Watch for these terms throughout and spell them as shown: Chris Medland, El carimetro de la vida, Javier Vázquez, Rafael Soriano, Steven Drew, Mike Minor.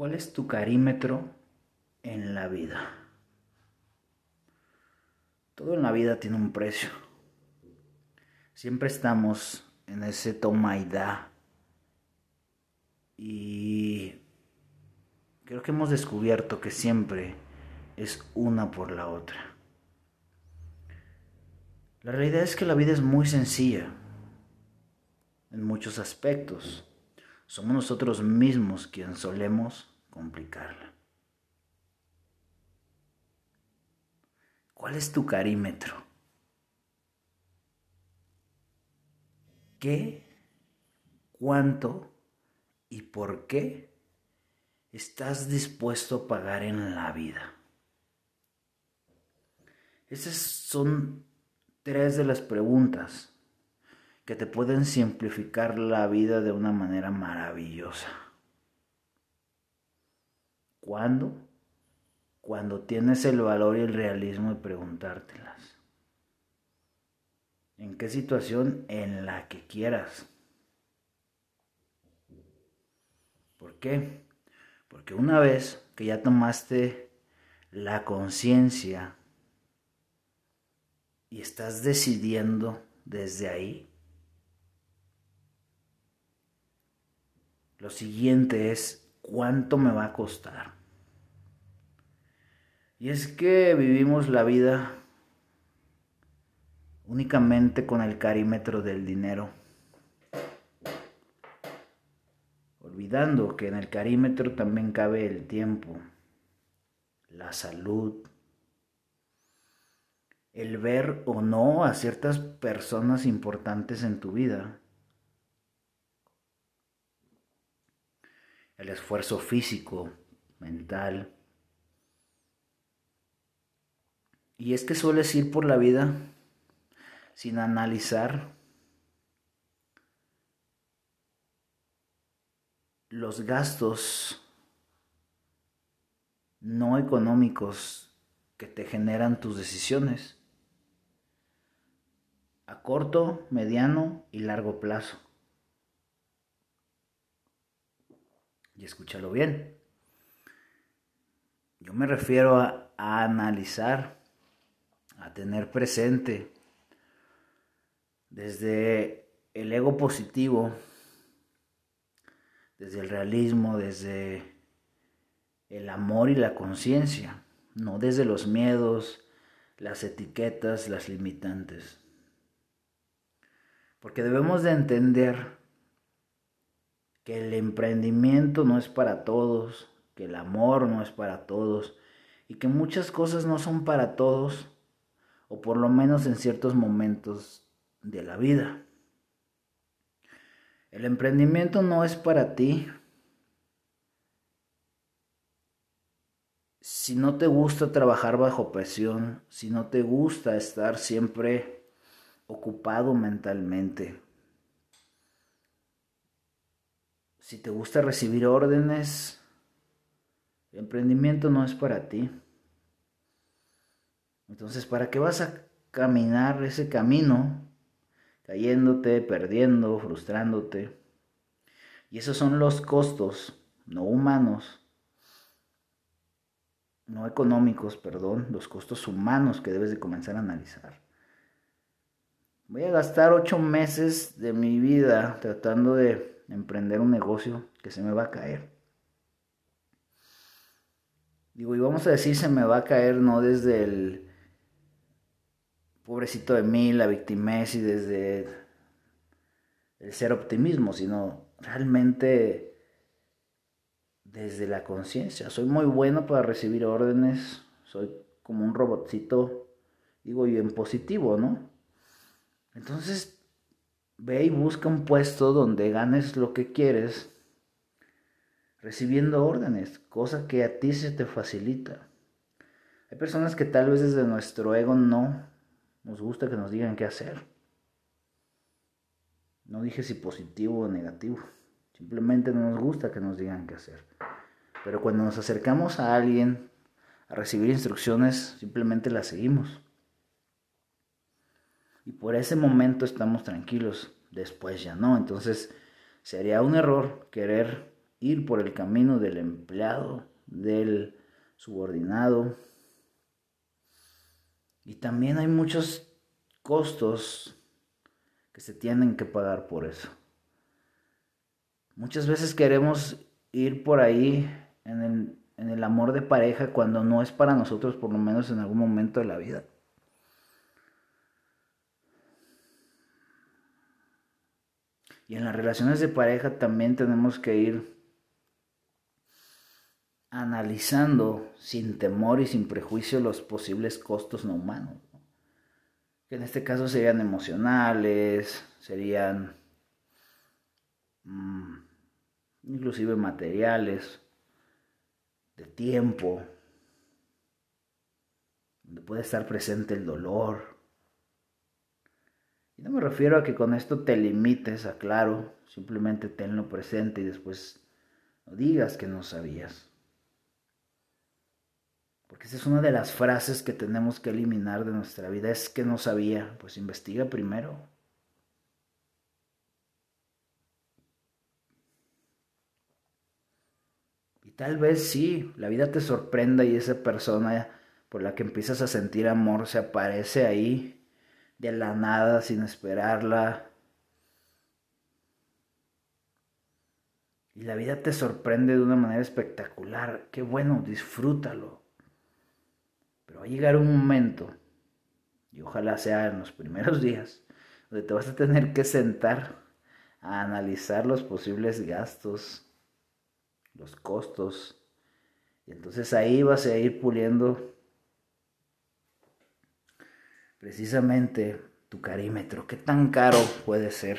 ¿Cuál es tu carímetro en la vida? Todo en la vida tiene un precio. Siempre estamos en ese toma y da. Y creo que hemos descubierto que siempre es una por la otra. La realidad es que la vida es muy sencilla en muchos aspectos. Somos nosotros mismos quienes solemos complicarla. ¿Cuál es tu carímetro? ¿Qué, cuánto y por qué estás dispuesto a pagar en la vida? Esas son 3 de las preguntas que te pueden simplificar la vida de una manera maravillosa. ¿Cuándo? Cuando tienes el valor y el realismo de preguntártelas. ¿En qué situación? En la que quieras. ¿Por qué? Porque una vez que ya tomaste la conciencia y estás decidiendo desde ahí, lo siguiente es: ¿cuánto me va a costar? Y es que vivimos la vida únicamente con el carímetro del dinero, olvidando que en el carímetro también cabe el tiempo, la salud, el ver o no a ciertas personas importantes en tu vida, el esfuerzo físico, mental. Y es que sueles ir por la vida sin analizar los gastos no económicos que te generan tus decisiones a corto, mediano y largo plazo. Y escúchalo bien. Yo me refiero a analizar, a tener presente desde el ego positivo, desde el realismo, desde el amor y la conciencia, no desde los miedos, las etiquetas, las limitantes. Porque debemos de entender que el emprendimiento no es para todos, que el amor no es para todos y que muchas cosas no son para todos, o por lo menos en ciertos momentos de la vida. El emprendimiento no es para ti si no te gusta trabajar bajo presión, si no te gusta estar siempre ocupado mentalmente. Si te gusta recibir órdenes, el emprendimiento no es para ti. Entonces, ¿para qué vas a caminar ese camino cayéndote, perdiendo, frustrándote? Y esos son los costos no humanos, no económicos, perdón, los costos humanos que debes de comenzar a analizar. Voy a gastar 8 meses de mi vida tratando de emprender un negocio que se me va a caer. Digo, y vamos a decir se me va a caer no desde el pobrecito de mí, la victimesis, desde el ser optimismo, sino realmente desde la conciencia. Soy muy bueno para recibir órdenes, soy como un robotcito, digo yo, en positivo, ¿no? Entonces, ve y busca un puesto donde ganes lo que quieres recibiendo órdenes, cosa que a ti se te facilita. Hay personas que tal vez desde nuestro ego no nos gusta que nos digan qué hacer. No dije si positivo o negativo, simplemente no nos gusta que nos digan qué hacer. Pero cuando nos acercamos a alguien a recibir instrucciones, simplemente las seguimos. Y por ese momento estamos tranquilos, después ya no. Entonces sería un error querer ir por el camino del empleado, del subordinado. Y también hay muchos costos que se tienen que pagar por eso. Muchas veces queremos ir por ahí en el amor de pareja cuando no es para nosotros, por lo menos en algún momento de la vida. Y en las relaciones de pareja también tenemos que ir analizando sin temor y sin prejuicio los posibles costos no humanos, ¿no? Que en este caso serían emocionales, serían inclusive materiales, de tiempo, donde puede estar presente el dolor. Y no me refiero a que con esto te limites, aclaro, simplemente tenlo presente y después no digas que no sabías. Porque esa es una de las frases que tenemos que eliminar de nuestra vida, es que no sabía. Pues investiga primero. Y tal vez sí, la vida te sorprenda y esa persona por la que empiezas a sentir amor se aparece ahí de la nada sin esperarla. Y la vida te sorprende de una manera espectacular. Qué bueno, disfrútalo. Pero va a llegar un momento, y ojalá sea en los primeros días, donde te vas a tener que sentar a analizar los posibles gastos, los costos. Y entonces ahí vas a ir puliendo precisamente tu carímetro. ¿Qué tan caro puede ser?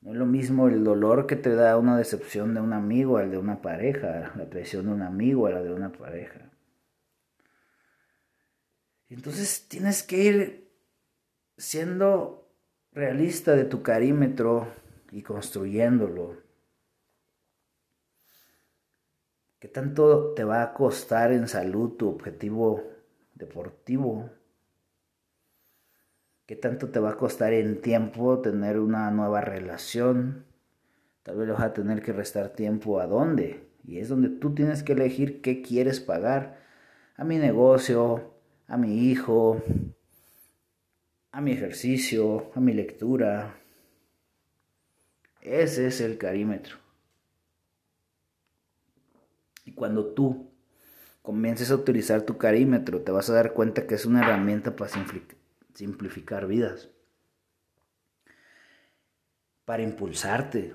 No es lo mismo el dolor que te da una decepción de un amigo al de una pareja, la traición de un amigo a la de una pareja. Entonces tienes que ir siendo realista de tu carímetro y construyéndolo. ¿Qué tanto te va a costar en salud tu objetivo deportivo? ¿Qué tanto te va a costar en tiempo tener una nueva relación? Tal vez vas a tener que restar tiempo. ¿A dónde? Y es donde tú tienes que elegir qué quieres pagar. A mi negocio, a mi hijo, a mi ejercicio, a mi lectura. Ese es el carímetro. Y cuando tú comiences a utilizar tu carímetro, te vas a dar cuenta que es una herramienta para simplificar vidas, para impulsarte.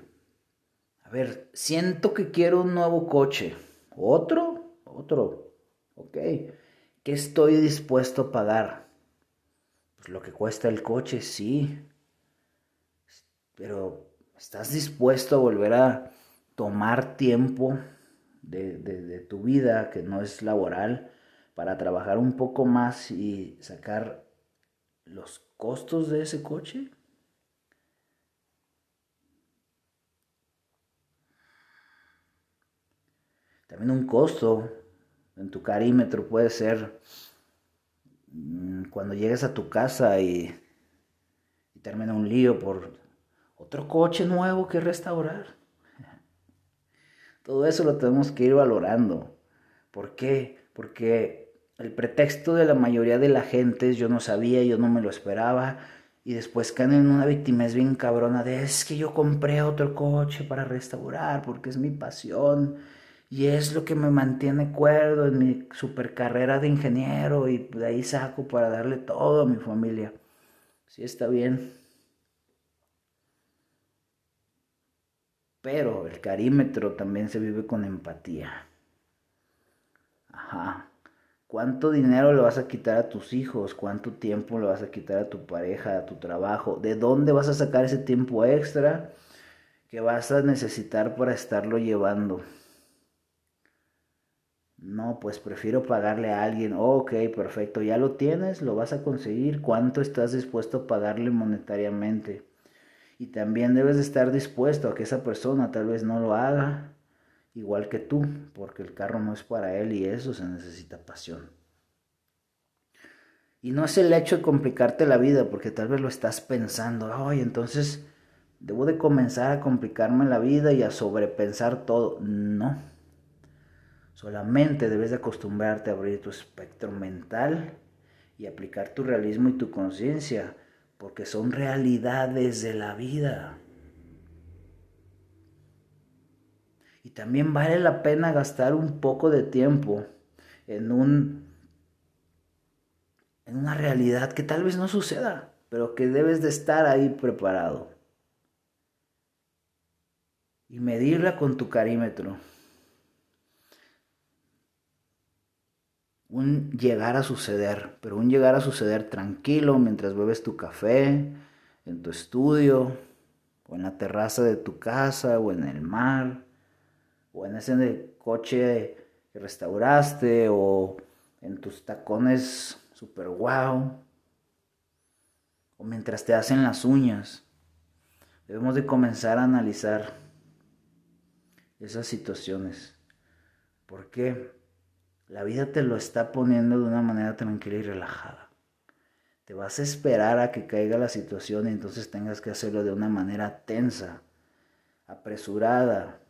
A ver, siento que quiero un nuevo coche. ¿Otro? Ok. ¿Qué estoy dispuesto a pagar? Pues lo que cuesta el coche, sí. Pero ¿estás dispuesto a volver a tomar tiempo de tu vida, que no es laboral, para trabajar un poco más y sacar los costos de ese coche? También un costo en tu carímetro puede ser cuando llegues a tu casa y termina un lío por otro coche nuevo que restaurar. Todo eso lo tenemos que ir valorando. ¿Por qué? Porque el pretexto de la mayoría de la gente es yo no sabía, yo no me lo esperaba. Y después caen en una victimez bien cabrona de es que yo compré otro coche para restaurar porque es mi pasión. Y es lo que me mantiene cuerdo en mi supercarrera de ingeniero y de ahí saco para darle todo a mi familia. Sí, está bien. Pero el carímetro también se vive con empatía. Ajá. ¿Cuánto dinero le vas a quitar a tus hijos? ¿Cuánto tiempo le vas a quitar a tu pareja, a tu trabajo? ¿De dónde vas a sacar ese tiempo extra que vas a necesitar para estarlo llevando? No, pues prefiero pagarle a alguien. Ok, perfecto, ya lo tienes, lo vas a conseguir. ¿Cuánto estás dispuesto a pagarle monetariamente? Y también debes de estar dispuesto a que esa persona tal vez no lo haga igual que tú, porque el carro no es para él y eso se necesita pasión. Y no es el hecho de complicarte la vida, porque tal vez lo estás pensando. Ay, entonces debo de comenzar a complicarme la vida y a sobrepensar todo. No, solamente debes de acostumbrarte a abrir tu espectro mental y aplicar tu realismo y tu conciencia, porque son realidades de la vida. Y también vale la pena gastar un poco de tiempo en una realidad que tal vez no suceda, pero que debes de estar ahí preparado. Y medirla con tu carímetro. Un llegar a suceder, pero un llegar a suceder tranquilo mientras bebes tu café, en tu estudio, o en la terraza de tu casa, o en el mar, o en ese coche que restauraste, o en tus tacones super guau, o mientras te hacen las uñas. Debemos de comenzar a analizar esas situaciones. ¿Por qué? La vida te lo está poniendo de una manera tranquila y relajada. Te vas a esperar a que caiga la situación y entonces tengas que hacerlo de una manera tensa, apresurada.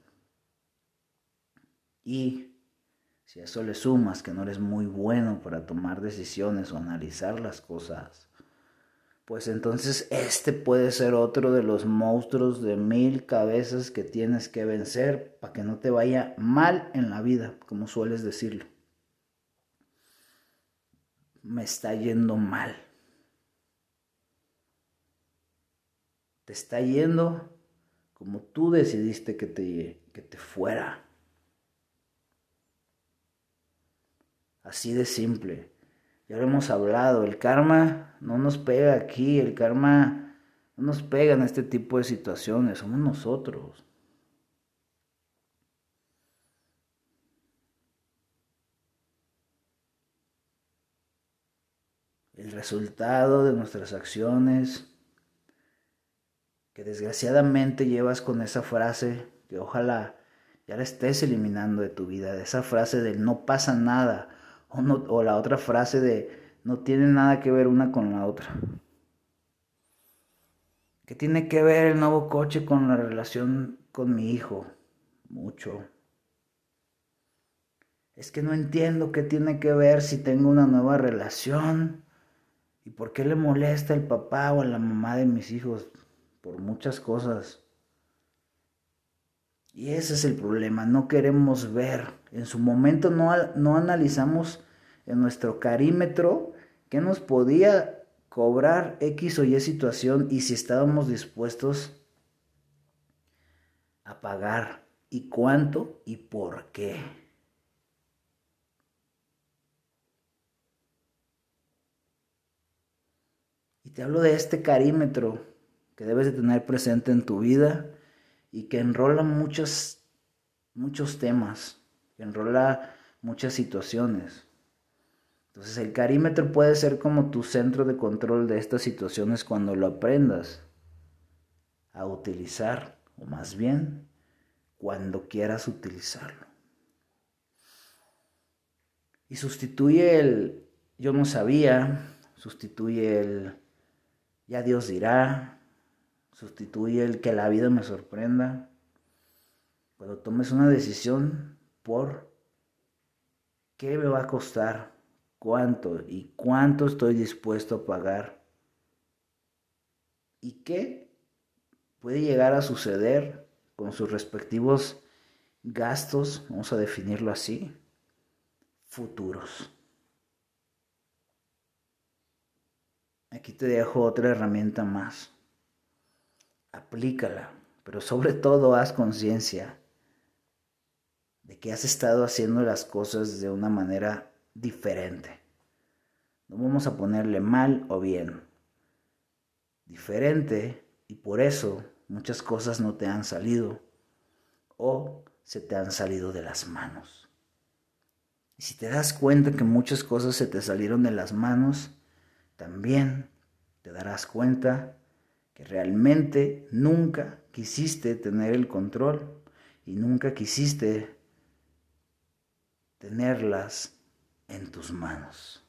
Y si a eso le sumas que no eres muy bueno para tomar decisiones o analizar las cosas, pues entonces este puede ser otro de los monstruos de 1000 cabezas que tienes que vencer para que no te vaya mal en la vida, como sueles decirlo. Me está yendo mal. Te está yendo como tú decidiste que te fuera. Así de simple. Ya lo hemos hablado. El karma no nos pega aquí. El karma no nos pega en este tipo de situaciones. Somos nosotros. El resultado de nuestras acciones, que desgraciadamente llevas con esa frase, que ojalá ya la estés eliminando de tu vida, de esa frase del no pasa nada, o la otra frase de no tiene nada que ver una con la otra. ¿Qué tiene que ver el nuevo coche con la relación con mi hijo? Mucho. Es que no entiendo qué tiene que ver si tengo una nueva relación. ¿Y por qué le molesta el papá o a la mamá de mis hijos? Por muchas cosas. Y ese es el problema, no queremos ver. En su momento no analizamos en nuestro carímetro qué nos podía cobrar X o Y situación y si estábamos dispuestos a pagar. ¿Y cuánto? ¿Y por qué? Te hablo de este carímetro que debes de tener presente en tu vida y que enrola muchos temas, que enrola muchas situaciones. Entonces el carímetro puede ser como tu centro de control de estas situaciones cuando lo aprendas a utilizar, o más bien, cuando quieras utilizarlo. Y sustituye el yo no sabía, sustituye el ya Dios dirá, sustituye el que la vida me sorprenda. Cuando tomes una decisión por qué me va a costar, cuánto y cuánto estoy dispuesto a pagar y qué puede llegar a suceder con sus respectivos gastos, vamos a definirlo así, futuros. Aquí te dejo otra herramienta más. Aplícala, pero sobre todo haz conciencia de que has estado haciendo las cosas de una manera diferente. No vamos a ponerle mal o bien. Diferente, y por eso muchas cosas no te han salido o se te han salido de las manos. Y si te das cuenta que muchas cosas se te salieron de las manos, también te darás cuenta que realmente nunca quisiste tener el control y nunca quisiste tenerlas en tus manos.